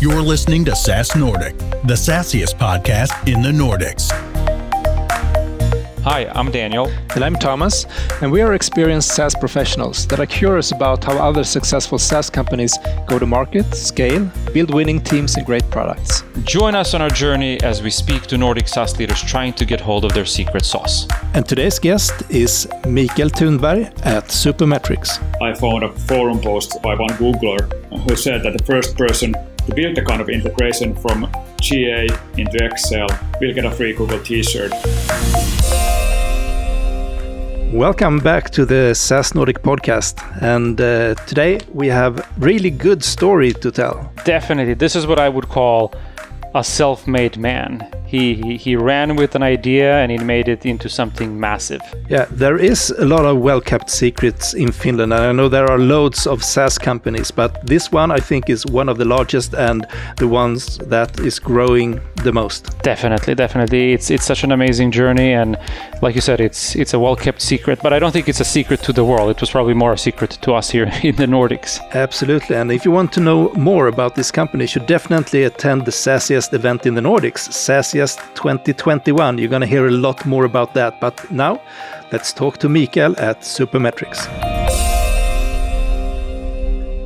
You're listening to SaaS Nordic, the SaaSiest podcast in the Nordics. Hi, I'm Daniel. And I'm Thomas. And we are experienced SaaS professionals that are curious about how other successful SaaS companies go to market, scale, build winning teams and great products. Join us on our journey as we speak to Nordic SaaS leaders trying to get hold of their secret sauce. And today's guest is Mikael Thunberg at Supermetrics. I found a forum post by one Googler who said that the first person to build the kind of integration from GA into Excel will get a free Google t-shirt. Welcome back to the SaaS Nordic podcast, and today we have really good story to tell. Definitely, this is what I would call a self-made man. He ran with an idea and he made it into something massive. Yeah, there is a lot of well-kept secrets in Finland, and I know there are loads of SaaS companies, but this one I think is one of the largest and the ones that is growing the most. Definitely. It's such an amazing journey, and like you said, it's a well-kept secret, but I don't think it's a secret to the world. It was probably more a secret to us here in the Nordics. Absolutely, and if you want to know more about this company, you should definitely attend the SaaSiest event in the Nordics, SaaSiest 2021. You're going to hear a lot more about that. But now, let's talk to Mikael at Supermetrics.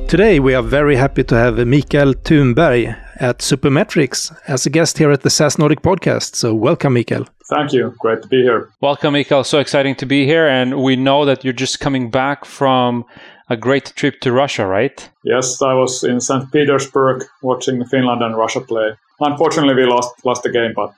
Today, we are very happy to have Mikael Thunberg at Supermetrics as a guest here at the SaaS Nordic podcast. So welcome, Mikael. Thank you. Great to be here. Welcome, Mikael. So exciting to be here. And we know that you're just coming back from a great trip to Russia, right? Yes, I was in St. Petersburg watching Finland and Russia play. Unfortunately, we lost the game, but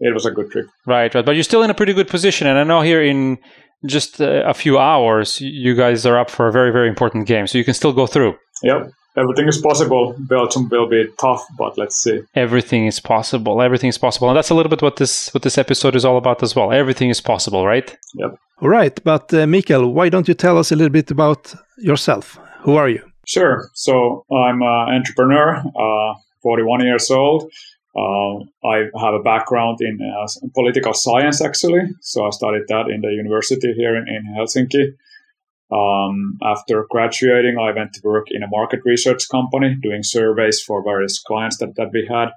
it was a good trip. Right. But you're still in a pretty good position. And I know here in just a few hours, you guys are up for a very, very important game. So you can still go through. Yep. Everything is possible. Belgium will be tough, but let's see. Everything is possible. And that's a little bit what this episode is all about as well. Everything is possible, right? Yep. All right. But Mikael, why don't you tell us a little bit about yourself? Who are you? Sure. So I'm an entrepreneur, 41 years old. I have a background in political science, actually. So I studied that in the university here in Helsinki. After graduating, I went to work in a market research company doing surveys for various clients that we had.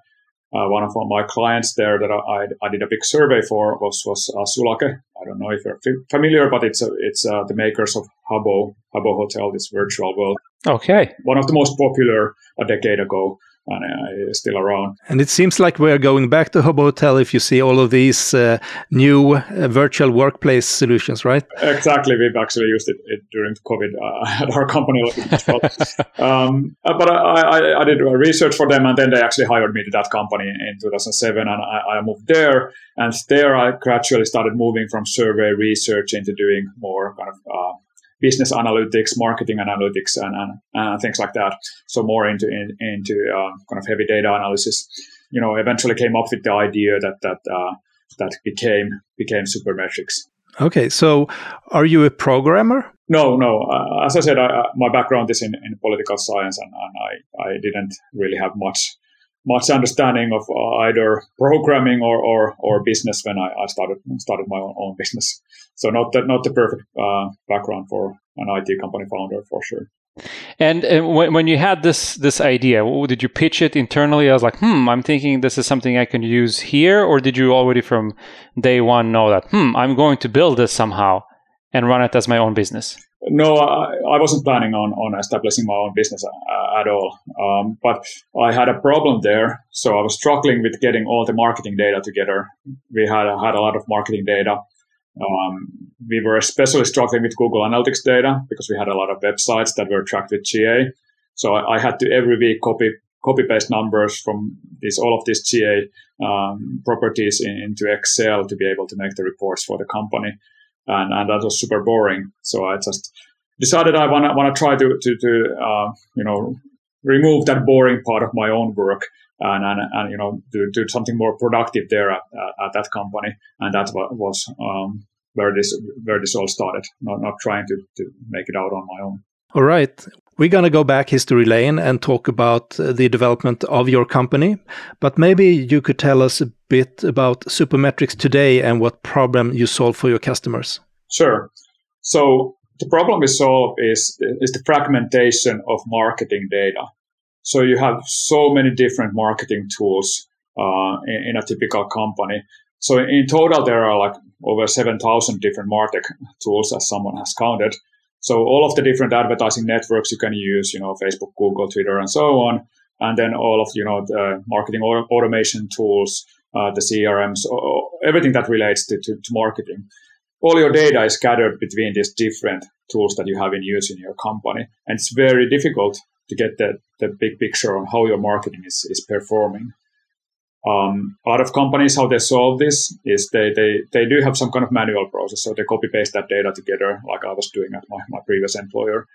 One of my clients there that I did a big survey for was Sulake. I don't know if you're familiar, but it's the makers of Habbo Hotel, this virtual world. Okay. One of the most popular a decade ago. And it's still around. And it seems like we're going back to Habbo Hotel if you see all of these new virtual workplace solutions, right? Exactly. We've actually used it during COVID at our company. But I did research for them, and then they actually hired me to that company in 2007, and I moved there. And there I gradually started moving from survey research into doing more kind of business analytics, marketing analytics, and things like that. So more into kind of heavy data analysis. You know, eventually came up with the idea that became Supermetrics. Okay, so are you a programmer? No. As I said, my background is in political science, and I didn't really have much understanding of either programming or business when I started my own business. So not the perfect background for an IT company founder, for sure. And when you had this idea, did you pitch it internally? I was like, I'm thinking this is something I can use here. Or did you already from day one know that, I'm going to build this somehow and run it as my own business? No, I wasn't planning on establishing my own business at all. But I had a problem there. So I was struggling with getting all the marketing data together. We had a lot of marketing data. We were especially struggling with Google Analytics data because we had a lot of websites that were tracked with GA. So I had to every week copy-paste numbers from all of these GA properties into Excel to be able to make the reports for the company. And that was super boring. So I just decided I want to try to remove that boring part of my own work and do something more productive there at that company. And that was where this all started. Not trying to make it out on my own. All right. We're going to go back history lane and talk about the development of your company. But maybe you could tell us a bit about Supermetrics today and what problem you solve for your customers. Sure. So the problem we solve is the fragmentation of marketing data. So you have so many different marketing tools in a typical company. So in total, there are like over 7,000 different Martech tools, as someone has counted. So all of the different advertising networks you can use, you know, Facebook, Google, Twitter, and so on. And then all of, you know, the marketing automation tools, the CRMs, everything that relates to marketing. All your data is scattered between these different tools that you have in use in your company. And it's very difficult to get the big picture on how your marketing is performing. A lot of companies, how they solve this is they do have some kind of manual process. So they copy-paste that data together, like I was doing at my previous employer.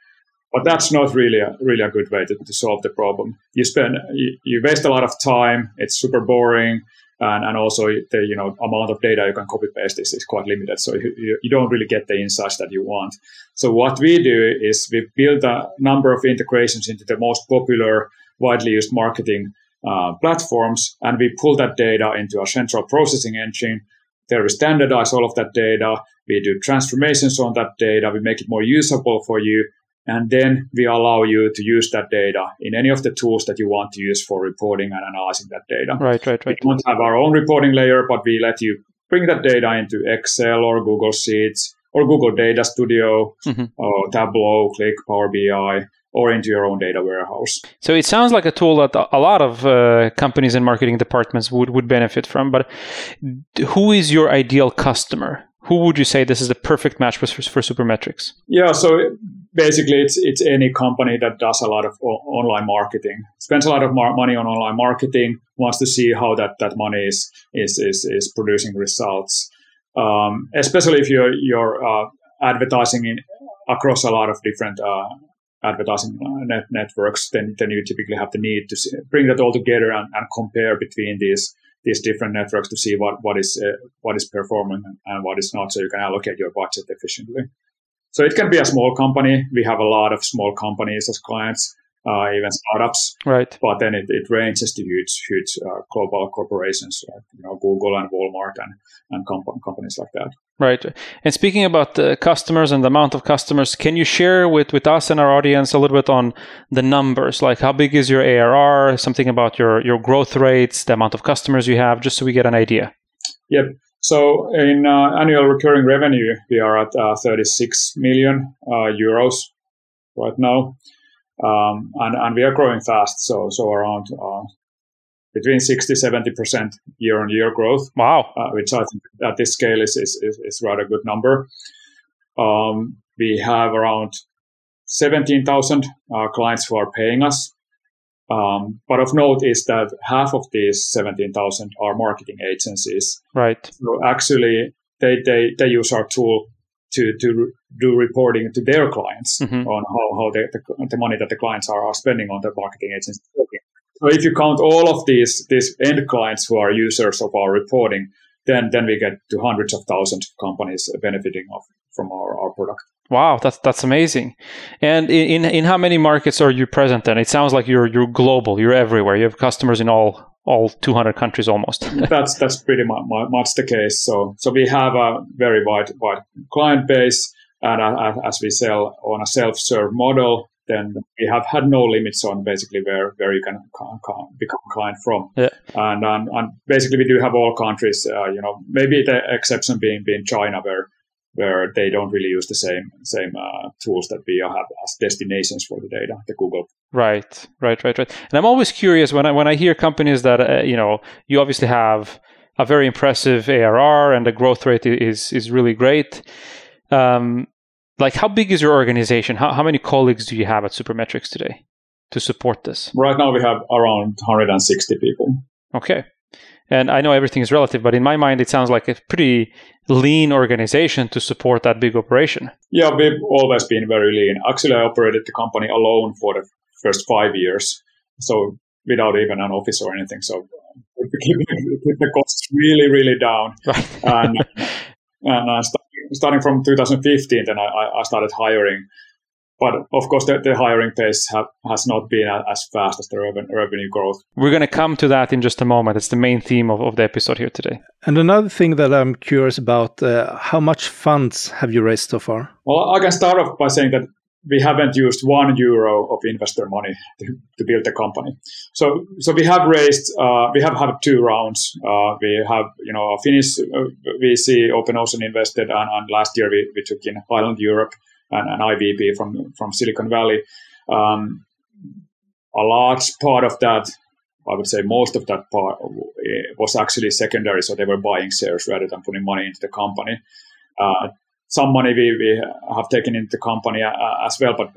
But that's not really a good way to solve the problem. You waste a lot of time. It's super boring. And also the amount of data you can copy-paste is quite limited. So you don't really get the insights that you want. So what we do is we build a number of integrations into the most popular, widely used marketing platforms, and we pull that data into our central processing engine. There we standardize all of that data. We do transformations on that data. We make it more usable for you. And then we allow you to use that data in any of the tools that you want to use for reporting and analyzing that data. Right. We don't have our own reporting layer, but we let you bring that data into Excel or Google Sheets or Google Data Studio, or Tableau, Click, Power BI, or into your own data warehouse. So it sounds like a tool that a lot of companies and marketing departments would benefit from, but who is your ideal customer? Who would you say this is the perfect match for Supermetrics? Yeah, so basically it's any company that does a lot of online marketing, spends a lot of money on online marketing, wants to see how that money is producing results. Especially if you're advertising across a lot of different advertising networks, then you typically have the need to bring that all together and compare between these different networks to see what is performing and what is not, so you can allocate your budget efficiently. So it can be a small company. We have a lot of small companies as clients, even startups. Right. But then it ranges to huge global corporations, like Google and Walmart and companies like that. Right. And speaking about the customers and the amount of customers, can you share with us and our audience a little bit on the numbers? Like how big is your ARR? Something about your growth rates, the amount of customers you have, just so we get an idea. Yep. So in annual recurring revenue, we are at 36 million euros right now. And we are growing fast, so around between 60-70% year-on-year growth. Wow! Which I think at this scale is rather a good number. We have around 17,000 clients who are paying us. But of note is that half of these 17,000 are marketing agencies. Right. So actually, they use our tool to do reporting to their clients on how the money that the clients are spending on the marketing agency. So if you count all of these end clients who are users of our reporting, then we get to hundreds of thousands of companies benefiting from our product. Wow, that's amazing. And in how many markets are you present then? It sounds like you're global, you're everywhere. You have customers in all 200 countries almost. That's pretty much the case. So we have a very wide client base, and as we sell on a self-serve model, then we have had no limits on basically where you can become a client from. Yeah. And basically we do have all countries, maybe the exception being China, where they don't really use the same tools that we have as destinations for the data, the Google. Right. And I'm always curious when I hear companies that you obviously have a very impressive ARR and the growth rate is really great. Like how big is your organization? How many colleagues do you have at Supermetrics today to support this? Right now we have around 160 people. Okay. And I know everything is relative, but in my mind, it sounds like a pretty lean organization to support that big operation. Yeah, we've always been very lean. Actually, I operated the company alone for the first 5 years, so without even an office or anything. So keep the costs really, really down. Right. And starting from 2015, then I started hiring. But of course, the hiring pace has not been as fast as the revenue growth. We're going to come to that in just a moment. It's the main theme of the episode here today. And another thing that I'm curious about, how much funds have you raised so far? Well, I can start off by saying that we haven't used €1 of investor money to build the company. So we have raised, we have had two rounds. We have, a Finnish VC, Open Ocean invested, and last year we took in Highland Europe and an IVP from Silicon Valley. A large part of that, I would say most of that part, was actually secondary. So they were buying shares rather than putting money into the company. Some money we have taken into the company as well, but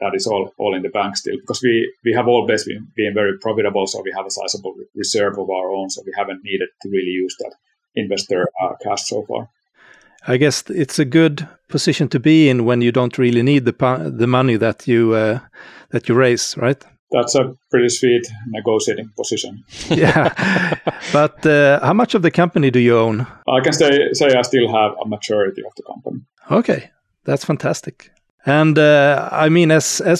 that is all in the bank still, because we have always been very profitable, so we have a sizable reserve of our own, so we haven't needed to really use that investor cash so far. I guess it's a good position to be in when you don't really need the money that you raise, right? That's a pretty sweet negotiating position. Yeah, but how much of the company do you own? I can say I still have a majority of the company. Okay, that's fantastic. And as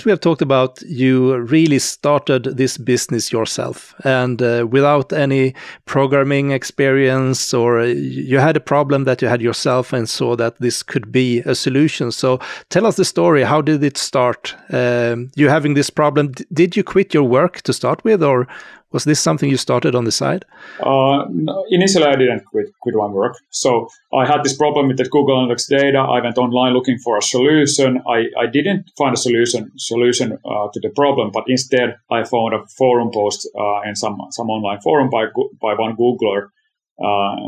we have talked about, you really started this business yourself, and without any programming experience, or you had a problem that you had yourself and saw that this could be a solution. So tell us the story. How did it start? You having this problem, did you quit your work to start with, or was this something you started on the side? No, initially, I didn't quit one work. So I had this problem with the Google Analytics data. I went online looking for a solution. I didn't find a solution to the problem, but instead I found a forum post in some online forum by one Googler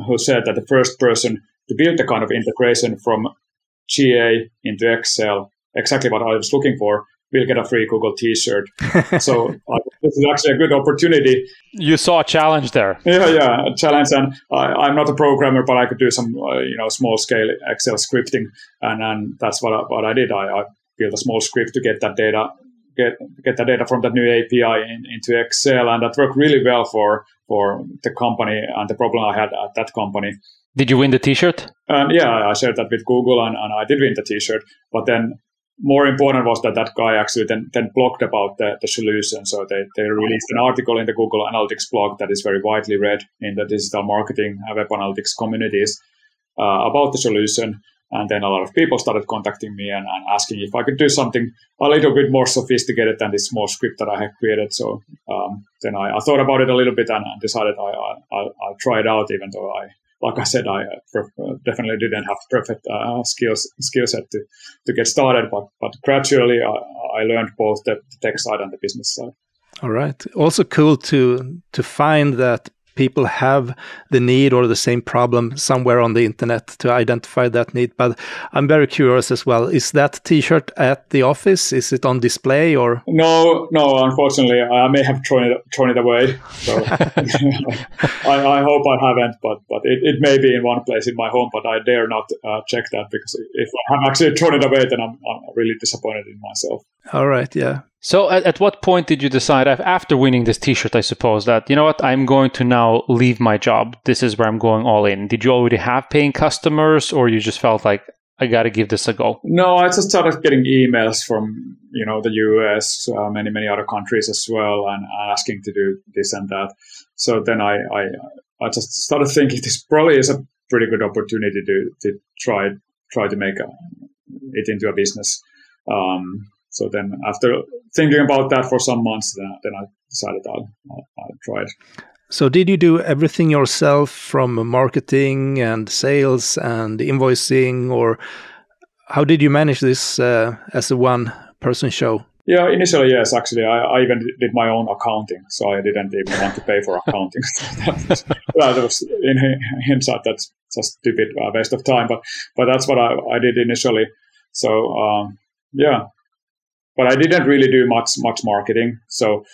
who said that the first person to build the kind of integration from GA into Excel, exactly what I was looking for, we'll get a free Google T-shirt. So this is actually a good opportunity. You saw a challenge there. Yeah, a challenge. And I'm not a programmer, but I could do some, small-scale Excel scripting, and that's what I did. I built a small script to get that data, get the data from that new API into Excel, and that worked really well for the company and the problem I had at that company. Did you win the T-shirt? Yeah, I shared that with Google, and I did win the T-shirt, but then. More important was that guy actually then blogged about the solution. So they released an article in the Google Analytics blog that is very widely read in the digital marketing and web analytics communities about the solution. And then a lot of people started contacting me and asking if I could do something a little bit more sophisticated than this small script that I had created. So then I thought about it a little bit and decided I'll try it out, even though like I said, I definitely didn't have perfect skill set to get started, but gradually I learned both the tech side and the business side. All right. Also cool to find that people have the need or the same problem somewhere on the internet, to identify that need. But I'm very curious as well. Is that T-shirt at the office? Is it on display or? No. Unfortunately, I may have thrown it away. So I hope I haven't. But it may be in one place in my home. But I dare not check that, because if I have actually thrown it away, then I'm really disappointed in myself. All right. Yeah. So at what point did you decide, after winning this T-shirt, I suppose, that, you know what, I'm going to now leave my job. This is where I'm going all in. Did you already have paying customers, or you just felt like, I got to give this a go? No, I just started getting emails from, the US, many other countries as well, and asking to do this and that. So then I just started thinking this probably is a pretty good opportunity to try to make it into a business. So then after thinking about that for some months, then I decided I'll try it. So did you do everything yourself, from marketing and sales and invoicing, or how did you manage this as a one-person show? Yeah, initially, yes, actually. I even did my own accounting, so I didn't even want to pay for accounting. That was, in hindsight, that's a stupid waste of time, but that's what I did initially. So, but I didn't really do much marketing. So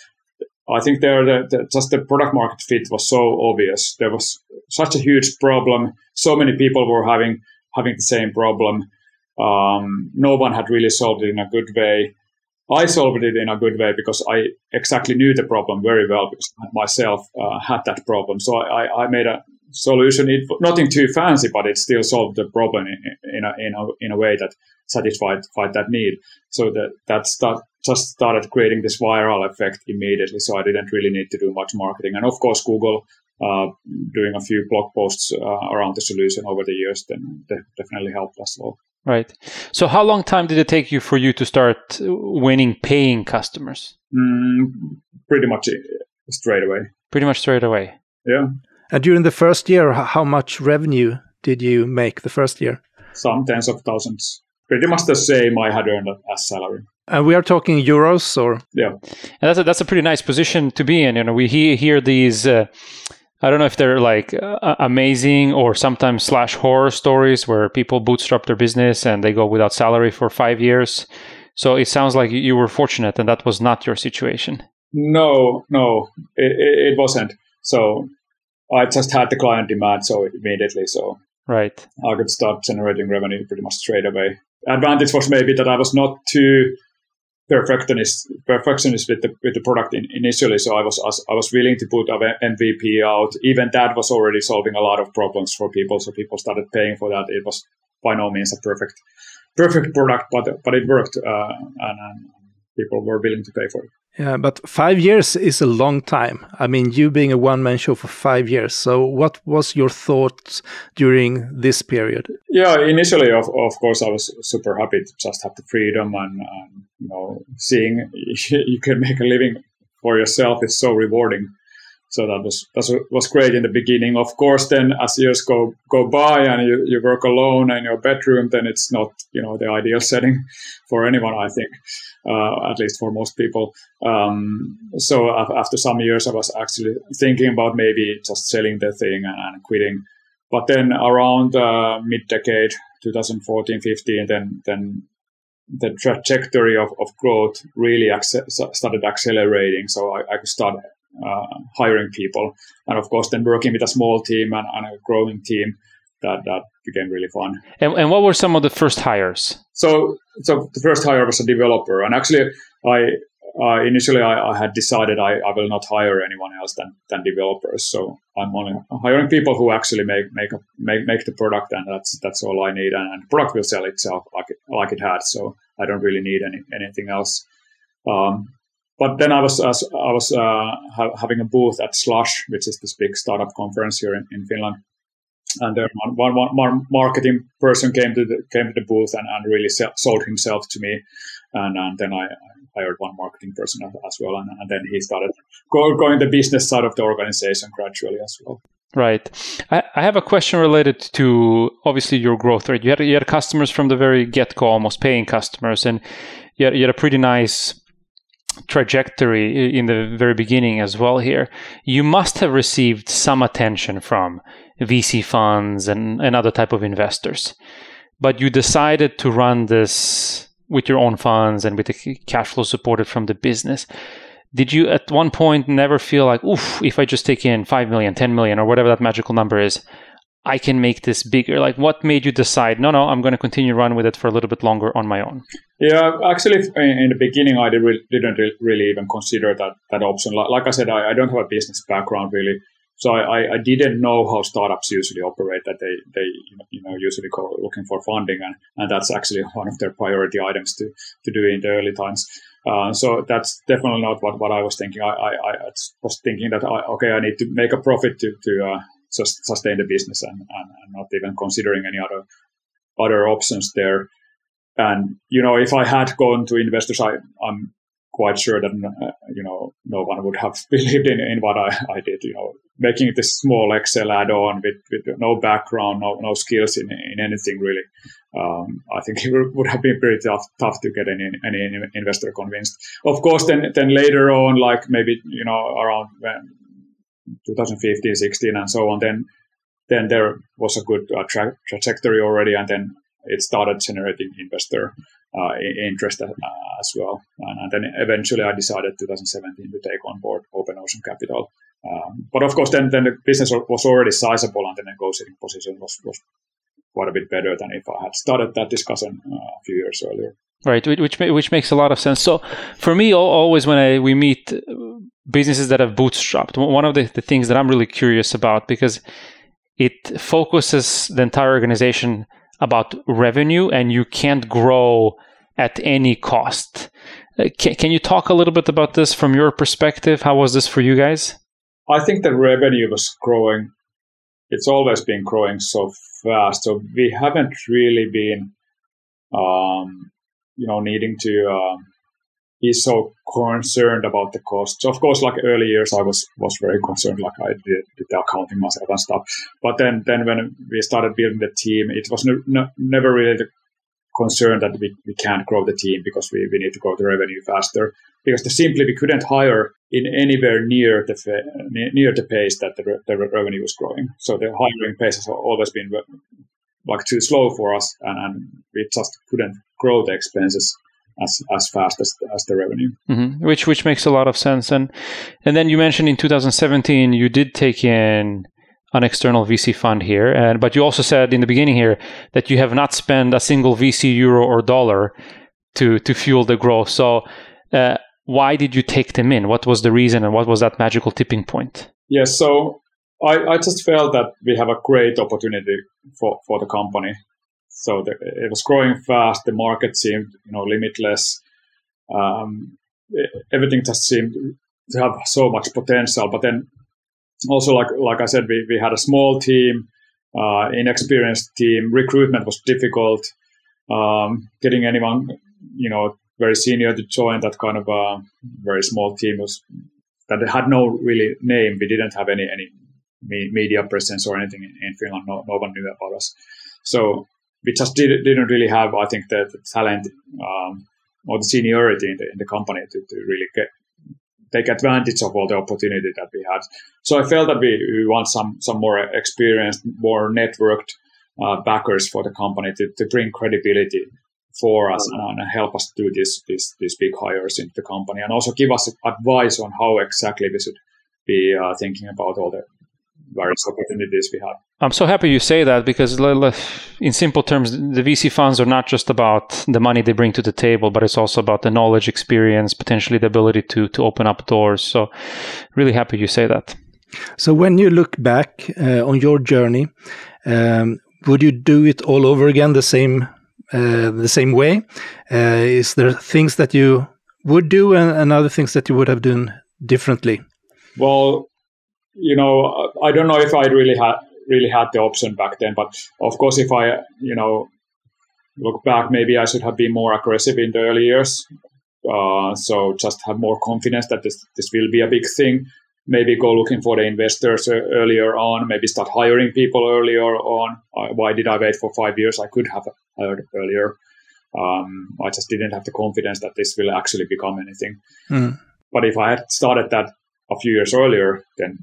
I think just the product market fit was so obvious. There was such a huge problem. So many people were having the same problem. No one had really solved it in a good way. I solved it in a good way because I exactly knew the problem very well, because I myself had that problem. So I made a solution. It nothing too fancy, but it still solved the problem in a way that satisfied that need. So that just started creating this viral effect immediately. So I didn't really need to do much marketing. And of course, Google doing a few blog posts around the solution over the years then definitely helped us all. Right. So how long time did it take you for you to start winning paying customers? Pretty much straight away. Yeah. And during the first year, how much revenue did you make the first year? Some tens of thousands. Pretty much the same I had earned as salary. And we are talking euros, or? Yeah. And that's a pretty nice position to be in. You know, we hear these... I don't know if they're like amazing or sometimes / horror stories where people bootstrap their business and they go without salary for 5 years. So it sounds like you were fortunate and that was not your situation. No, it wasn't. So I just had the client demand so immediately. So right, I could start generating revenue pretty much straight away. Advantage was maybe that I was not too perfectionist with the product initially, so I was willing to put our MVP out. Even that was already solving a lot of problems for people, so people started paying for that. It was by no means a perfect product, but it worked, and people were willing to pay for it. Yeah, but 5 years is a long time. I mean, you being a one-man show for 5 years. So what was your thoughts during this period? Yeah, initially, of course, I was super happy to just have the freedom and seeing you can make a living for yourself is so rewarding. So that was great in the beginning. Of course, then as years go by and you work alone in your bedroom, then it's not the ideal setting for anyone, I think, at least for most people. So after some years, I was actually thinking about maybe just selling the thing and quitting. But then around mid-decade, 2014-15, then the trajectory of growth really started accelerating. So I could start hiring people, and of course then working with a small team and a growing team that became really fun. And what were some of the first hires? So the first hire was a developer, and actually I initially had decided I will not hire anyone else than developers. So I'm only hiring people who actually make the product, and that's all I need, and the product will sell itself like it had. So I don't really need anything else. But then I was having a booth at Slush, which is this big startup conference here in Finland, and then one marketing person came to the booth and really sold himself to me, and then I hired one marketing person as well, and then he started going the business side of the organization gradually as well. Right. I have a question related to obviously your growth rate. You had customers from the very get-go, almost paying customers, and you had a pretty nice trajectory in the very beginning as well here. You must have received some attention from VC funds and other type of investors, but you decided to run this with your own funds and with the cash flow supported from the business. Did you at one point never feel like, oof, if I just take in 5 million, 10 million or whatever that magical number is, I can make this bigger? Like, what made you decide, no, I'm going to continue to run with it for a little bit longer on my own? Yeah, actually, in the beginning, I didn't really even consider that option. Like I said, I don't have a business background, really. So I didn't know how startups usually operate, that they usually go looking for funding. And that's actually one of their priority items to do in the early times. So that's definitely not what I was thinking. I was thinking that, I need to make a profit to just sustain the business and not even considering any other options there. And, if I had gone to investors, I'm quite sure that, no one would have believed in what I did, making this small Excel add-on with no background, no skills in anything really. I think it would have been pretty tough to get any investor convinced. Of course, then later on, like maybe, around when 2015, 16, and so on. Then there was a good trajectory already, and then it started generating investor interest as well. And then eventually, I decided 2017 to take on board Open Ocean Capital. But of course, then the business was already sizable, and the negotiating position was quite a bit better than if I had started that discussion a few years earlier. Right, which makes a lot of sense. So for me, always when we meet businesses that have bootstrapped, one of the things that I'm really curious about, because it focuses the entire organization about revenue and you can't grow at any cost. Can you talk a little bit about this from your perspective? How was this for you guys? I think the revenue was growing. It's always been growing so fast. So we haven't really been needing to be so concerned about the cost. So of course, like early years, I was very concerned, like I did the accounting myself and stuff. But then when we started building the team, it was never really the concern that we can't grow the team because we need to grow the revenue faster. Because simply we couldn't hire in anywhere near the pace that the revenue was growing. So the hiring pace has always been like too slow for us, and we just couldn't grow the expenses as fast as the revenue. Mm-hmm. Which makes a lot of sense. And then you mentioned in 2017 you did take in an external VC fund here, but you also said in the beginning here that you have not spent a single VC euro or dollar to fuel the growth. So why did you take them in? What was the reason, and what was that magical tipping point? Yes, so I just felt that we have a great opportunity for the company. So it was growing fast. The market seemed, limitless. Everything just seemed to have so much potential. But then also, like I said, we had a small team, inexperienced team. Recruitment was difficult. Getting anyone, very senior to join that kind of a very small team that had no really name. We didn't have any media presence or anything in Finland. No one knew about us. So we just didn't really have, I think, the talent or the seniority in the company to really take advantage of all the opportunity that we had. So I felt that we want some more experienced, more networked backers for the company to bring credibility for us and help us do these big hires into the company, and also give us advice on how exactly we should be thinking about all the various opportunities we have. I'm so happy you say that, because in simple terms, the VC funds are not just about the money they bring to the table, but it's also about the knowledge, experience, potentially the ability to open up doors. So really happy you say that. So when you look back on your journey, would you do it all over again the same way? Is there things that you would do and other things that you would have done differently? Well, I don't know if I really had the option back then, but of course, if I, look back, maybe I should have been more aggressive in the early years. So just have more confidence that this will be a big thing. Maybe go looking for the investors earlier on, maybe start hiring people earlier on. Why did I wait for 5 years? I could have hired earlier. I just didn't have the confidence that this will actually become anything. Mm. But if I had started that a few years earlier, then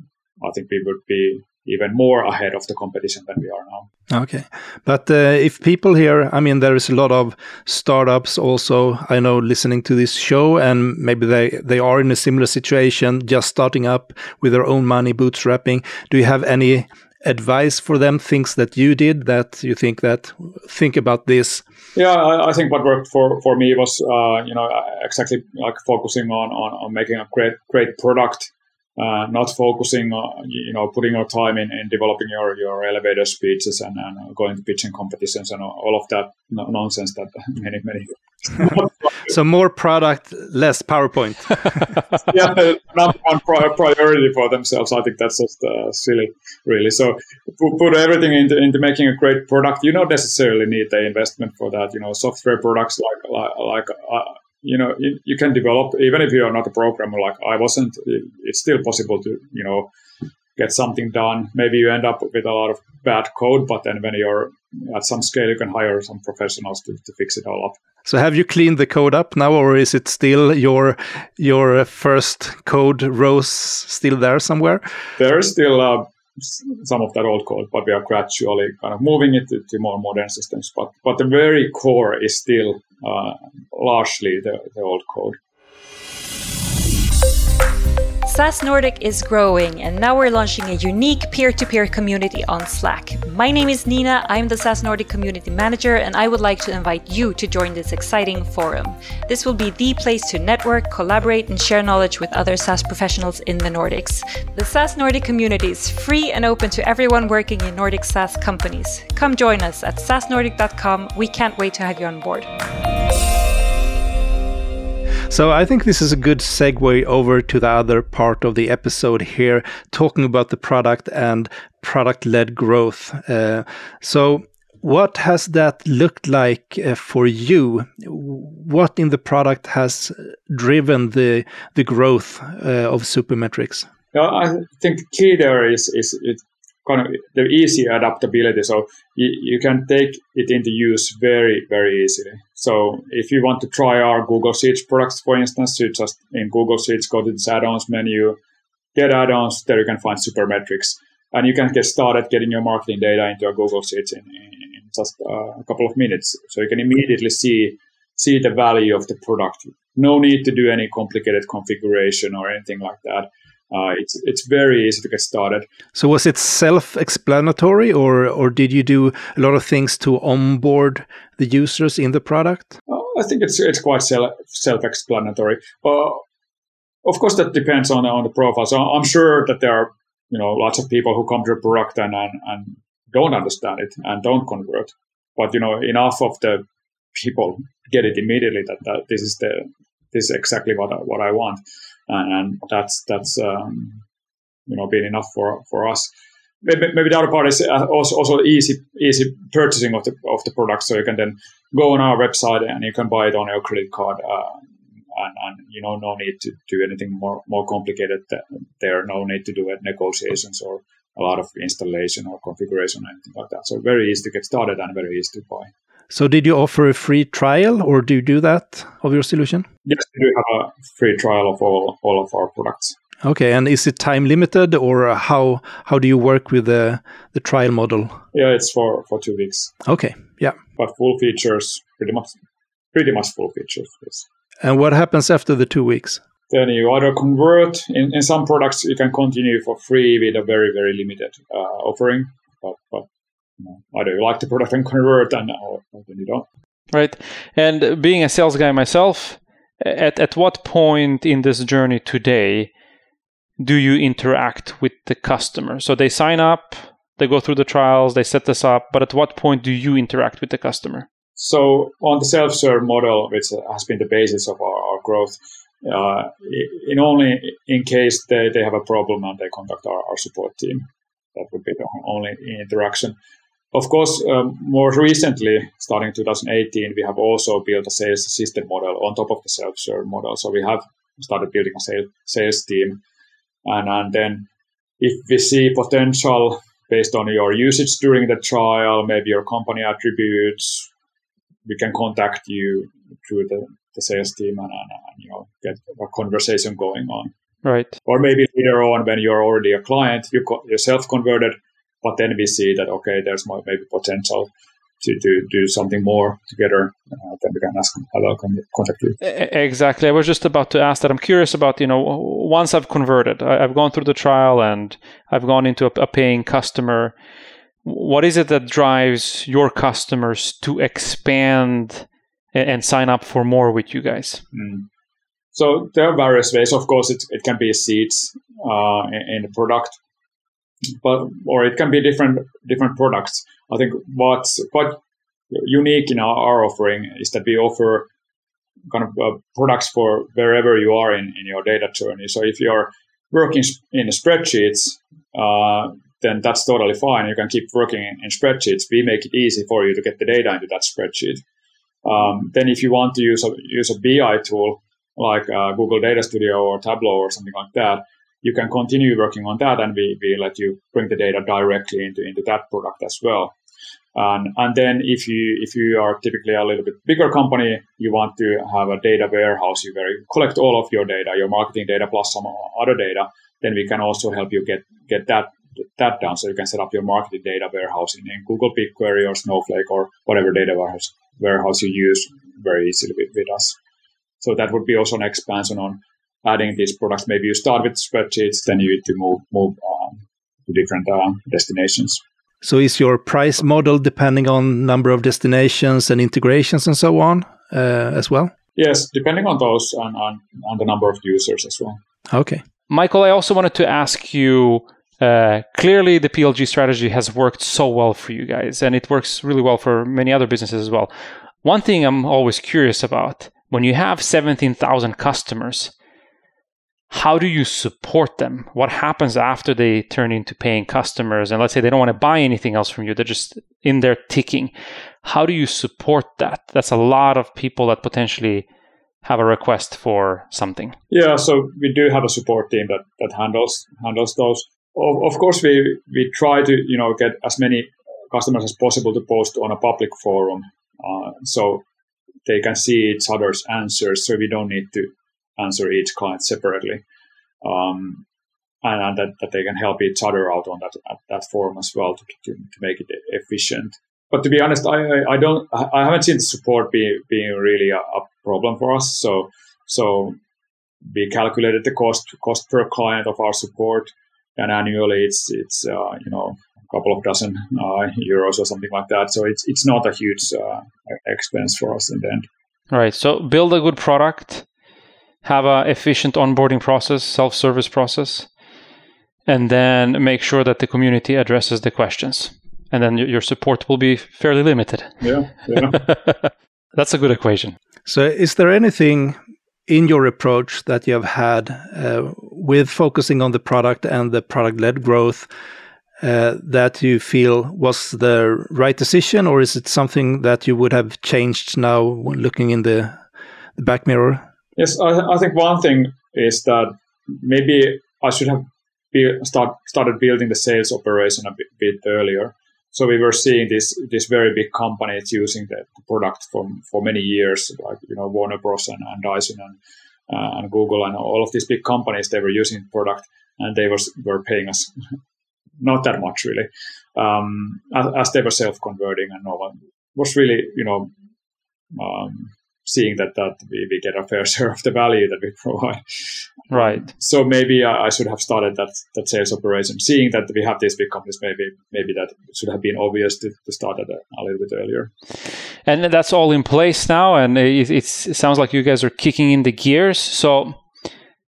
I think we would be even more ahead of the competition than we are now. Okay. But if people here, there is a lot of startups also, I know, listening to this show, and maybe they are in a similar situation, just starting up with their own money, bootstrapping. Do you have any advice for them, things that you did that you think about this? Yeah, I think what worked for me was, exactly like focusing on making a great product. Not focusing on, putting your time in developing your elevator speeches and going to pitching competitions and all of that nonsense that many. So more product, less PowerPoint. Yeah, number one priority for themselves. I think that's just silly, really. So put everything into making a great product. You don't necessarily need the investment for that. Software products you can develop, even if you are not a programmer like I wasn't, it's still possible to, get something done. Maybe you end up with a lot of bad code, but then when you're at some scale, you can hire some professionals to fix it all up. So have you cleaned the code up now, or is it still your first code rows still there somewhere? There is still some of that old code, but we are gradually kind of moving it to more modern systems. But the very core is still largely the old code. SaaS Nordic is growing, and now we're launching a unique peer-to-peer community on Slack. My name is Nina, I'm the SaaS Nordic Community Manager, and I would like to invite you to join this exciting forum. This will be the place to network, collaborate, and share knowledge with other SaaS professionals in the Nordics. The SaaS Nordic community is free and open to everyone working in Nordic SaaS companies. Come join us at saasnordic.com. We can't wait to have you on board. So I think this is a good segue over to the other part of the episode here, talking about the product and product-led growth. So What has that looked like for you? What in the product has driven the growth of Supermetrics? Yeah, I think key there is kind of the easy adaptability. So you can take it into use very, very easily. So if you want to try our Google Sheets products, for instance, you just in Google Sheets go to this add-ons menu, get add-ons, there you can find Supermetrics. And you can get started getting your marketing data into a Google Sheets in just a couple of minutes. So you can immediately see the value of the product. No need to do any complicated configuration or anything like that. It's very easy to get started. So was it self-explanatory, or did you do a lot of things to onboard the users in the product? I think it's quite self-explanatory. Of course, that depends on the profile. So I'm sure that there are lots of people who come to the product and don't understand it and don't convert. But enough of the people get it immediately that this is exactly what I want, and that's been enough for us. Maybe the other part is also easy purchasing of the product, so you can then go on our website and you can buy it on your credit card, and no need to do anything more complicated there. No need to do negotiations or a lot of installation or configuration or anything like that. So very easy to get started and very easy to buy. So did you offer a free trial, or do you do that of your solution? Yes, we do have a free trial of all of our products. Okay, and is it time limited, or how do you work with the trial model? Yeah, it's for 2 weeks. Okay, yeah. But full features, pretty much full features, yes. And what happens after the 2 weeks? Then you either convert. In some products, you can continue for free with a very, very limited offering. But either you like the product and convert, or then you don't. Right. And being a sales guy myself, at what point in this journey today do you interact with the customer? So they sign up, they go through the trials, they set this up. But at what point do you interact with the customer? So on the self-serve model, which has been the basis of our growth, in case they have a problem and they contact our support team. That would be the only interaction. Of course, more recently, starting 2018, we have also built a sales assistant model on top of the self-serve model. So we have started building a sales team. And then if we see potential based on your usage during the trial, maybe your company attributes, we can contact you through the sales team and get a conversation going on. Right. Or maybe later on when you're already a client, you yourself converted, but then we see that, okay, there's maybe potential to do something more together. Then we can ask them how to contact you. Exactly. I was just about to ask that. I'm curious about, once I've converted, I've gone through the trial and I've gone into a paying customer. What is it that drives your customers to expand and sign up for more with you guys? So there are various ways. Of course, it can be seats in the product, or it can be different products. I think what's quite unique in our offering is that we offer kind of products for wherever you are in your data journey. So if you're working in spreadsheets, then that's totally fine. You can keep working in spreadsheets. We make it easy for you to get the data into that spreadsheet. Then if you want to use a BI tool like Google Data Studio or Tableau or something like that, you can continue working on that, and we let you bring the data directly into that product as well. And then if you are typically a little bit bigger company, you want to have a data warehouse where you collect all of your data, your marketing data plus some other data, then we can also help you get that down, so you can set up your marketing data warehouse in Google BigQuery or Snowflake or whatever data warehouse you use very easily with us. So that would be also an expansion on adding these products. Maybe you start with spreadsheets, then you need to move to different destinations. So is your price model depending on number of destinations and integrations and so on as well? Yes, depending on those and the number of users as well. Okay. Mikael, I also wanted to ask you, clearly, the PLG strategy has worked so well for you guys, and it works really well for many other businesses as well. One thing I'm always curious about, when you have 17,000 customers, how do you support them? What happens after they turn into paying customers? And let's say they don't want to buy anything else from you. They're just in there ticking. How do you support that? That's a lot of people that potentially have a request for something. Yeah, so we do have a support team that handles those. Of course, we try to get as many customers as possible to post on a public forum, so they can see each other's answers. So we don't need to answer each client separately, and that they can help each other out on that forum as well to make it efficient. But to be honest, I haven't seen the support being really a problem for us. So we calculated the cost per client of our support, and annually it's a couple of dozen euros or something like that. So it's not a huge expense for us in the end. Right. So build a good product, have an efficient onboarding process, self-service process, and then make sure that the community addresses the questions. And then your support will be fairly limited. Yeah. That's a good equation. So is there anything in your approach that you have had with focusing on the product and the product-led growth that you feel was the right decision? Or is it something that you would have changed now when looking in the back mirror? Yes, I think one thing is that maybe I should have started building the sales operation a bit earlier. So we were seeing this very big companies using the product for many years, like Warner Bros. And Dyson and Google and all of these big companies. They were using the product and they were paying us not that much really, as they were self-converting, and no one was really seeing that we get a fair share of the value that we provide. Right. So maybe I should have started that sales operation, seeing that we have these big companies, maybe that should have been obvious to start it a little bit earlier. And that's all in place now, and it sounds like you guys are kicking in the gears. So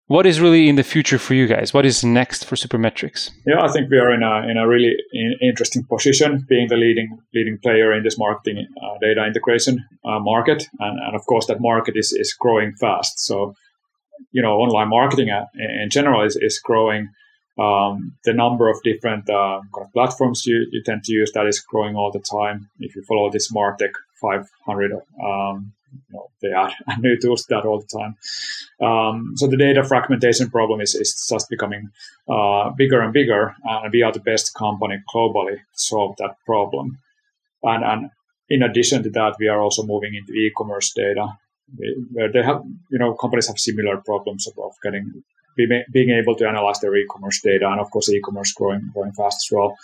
what is really in the future for you guys? What is next for Supermetrics? Yeah, I think we are in a really interesting position, being the leading player in this marketing data integration market, and of course that market is growing fast. So, online marketing in general is growing. The number of different kind of platforms you tend to use, that is growing all the time. If you follow this Martech 500, they add new tools to that all the time. So the data fragmentation problem is just becoming bigger and bigger, and we are the best company globally to solve that problem. And in addition to that, we are also moving into e-commerce data, where they have companies have similar problems of being able to analyze their e-commerce data, and of course e-commerce growing fast as well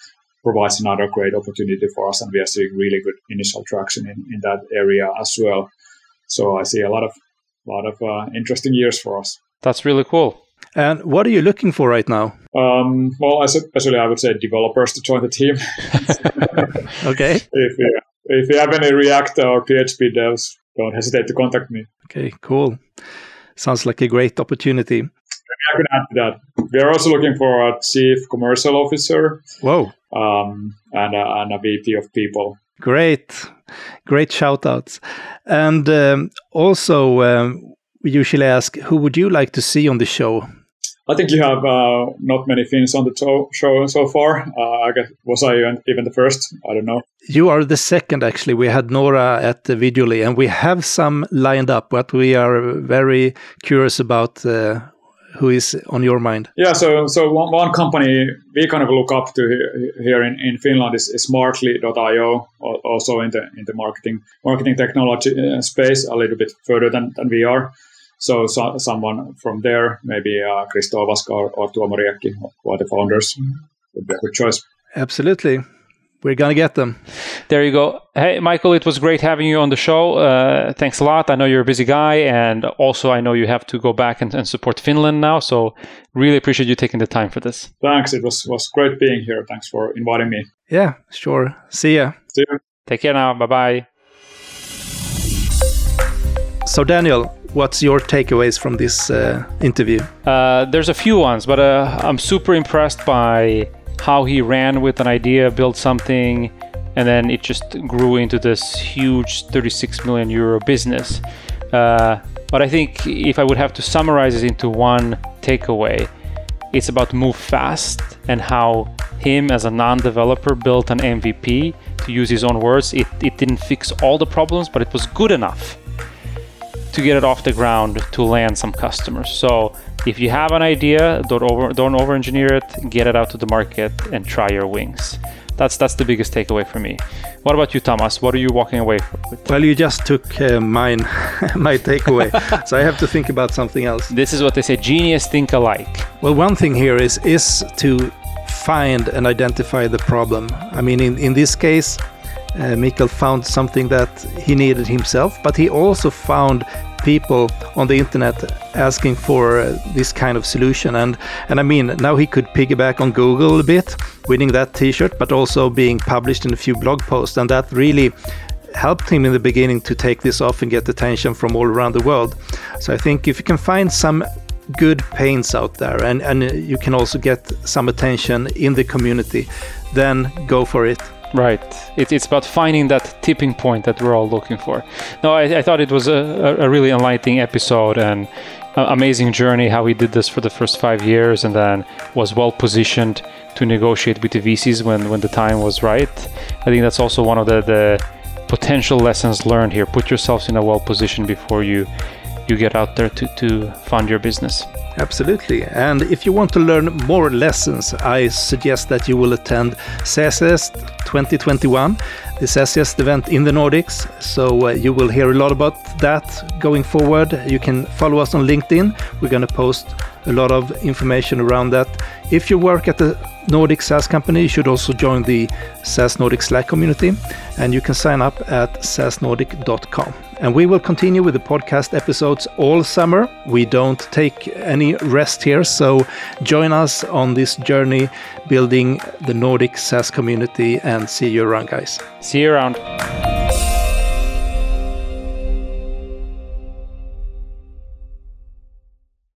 provides another great opportunity for us, and we are seeing really good initial traction in that area as well. So I see a lot of interesting years for us. That's really cool. And what are you looking for right now? Well, especially I would say developers to join the team. Okay. If you have any React or PHP devs, don't hesitate to contact me. Okay, cool. Sounds like a great opportunity. I can add to that. We are also looking for a chief commercial officer. Whoa. And a VP of people. Great shout outs. And also, we usually ask, who would you like to see on the show? I think you have not many Finns on the show so far. I guess, was I even the first? I don't know. You are the second, actually. We had Nora at the Videoleap, and we have some lined up, but we are very curious about who is on your mind. Yeah, so one company we kind of look up to here in Finland is smartly.io, also in the marketing technology space, a little bit further than we are. So someone from there, maybe Kristo Vaskar or Tuomo Riecki, who are the founders, would be a good choice. Absolutely. We're going to get them. There you go. Hey, Mikael, it was great having you on the show. Thanks a lot. I know you're a busy guy, and also I know you have to go back and support Finland now. So really appreciate you taking the time for this. Thanks. It was great being here. Thanks for inviting me. Yeah, sure. See ya. See you. Take care now. Bye-bye. So, Daniel, what's your takeaways from this interview? There's a few ones, but I'm super impressed by how he ran with an idea, built something, and then it just grew into this huge 36 million euro business. But I think if I would have to summarize it into one takeaway, it's about move fast and how him as a non-developer built an MVP. To use his own words, it didn't fix all the problems, but it was good enough to get it off the ground to land some customers. So if you have an idea, don't over-engineer it, get it out to the market and try your wings. That's the biggest takeaway for me. What about you, Thomas? What are you walking away with? Well, you just took my takeaway, so I have to think about something else. This is what they say, genius think alike. Well, one thing here is to find and identify the problem. I mean, in this case, Mikael found something that he needed himself, but he also found people on the internet asking for this kind of solution, and I mean, now he could piggyback on Google a bit, winning that t-shirt, but also being published in a few blog posts, and that really helped him in the beginning to take this off and get attention from all around the world. So I think if you can find some good pains out there, and you can also get some attention in the community, then go for it. Right. It's about finding that tipping point that we're all looking for. No, I thought it was a really enlightening episode and amazing journey, how he did this for the first 5 years and then was well positioned to negotiate with the VCs when the time was right. I think that's also one of the potential lessons learned here. Put yourselves in a well position before you get out there to fund your business. Absolutely. And if you want to learn more lessons, I suggest that you will attend SaaSiest 2021, the SaaSiest event in the Nordics. So you will hear a lot about that going forward. You can follow us on LinkedIn. We're going to post a lot of information around that. If you work at the Nordic SaaS company, you should also join the SaaS Nordic Slack community, and you can sign up at saasnordic.com. And we will continue with the podcast episodes all summer. We don't take any rest here, so join us on this journey building the Nordic SaaS community, and see you around, guys. See you around.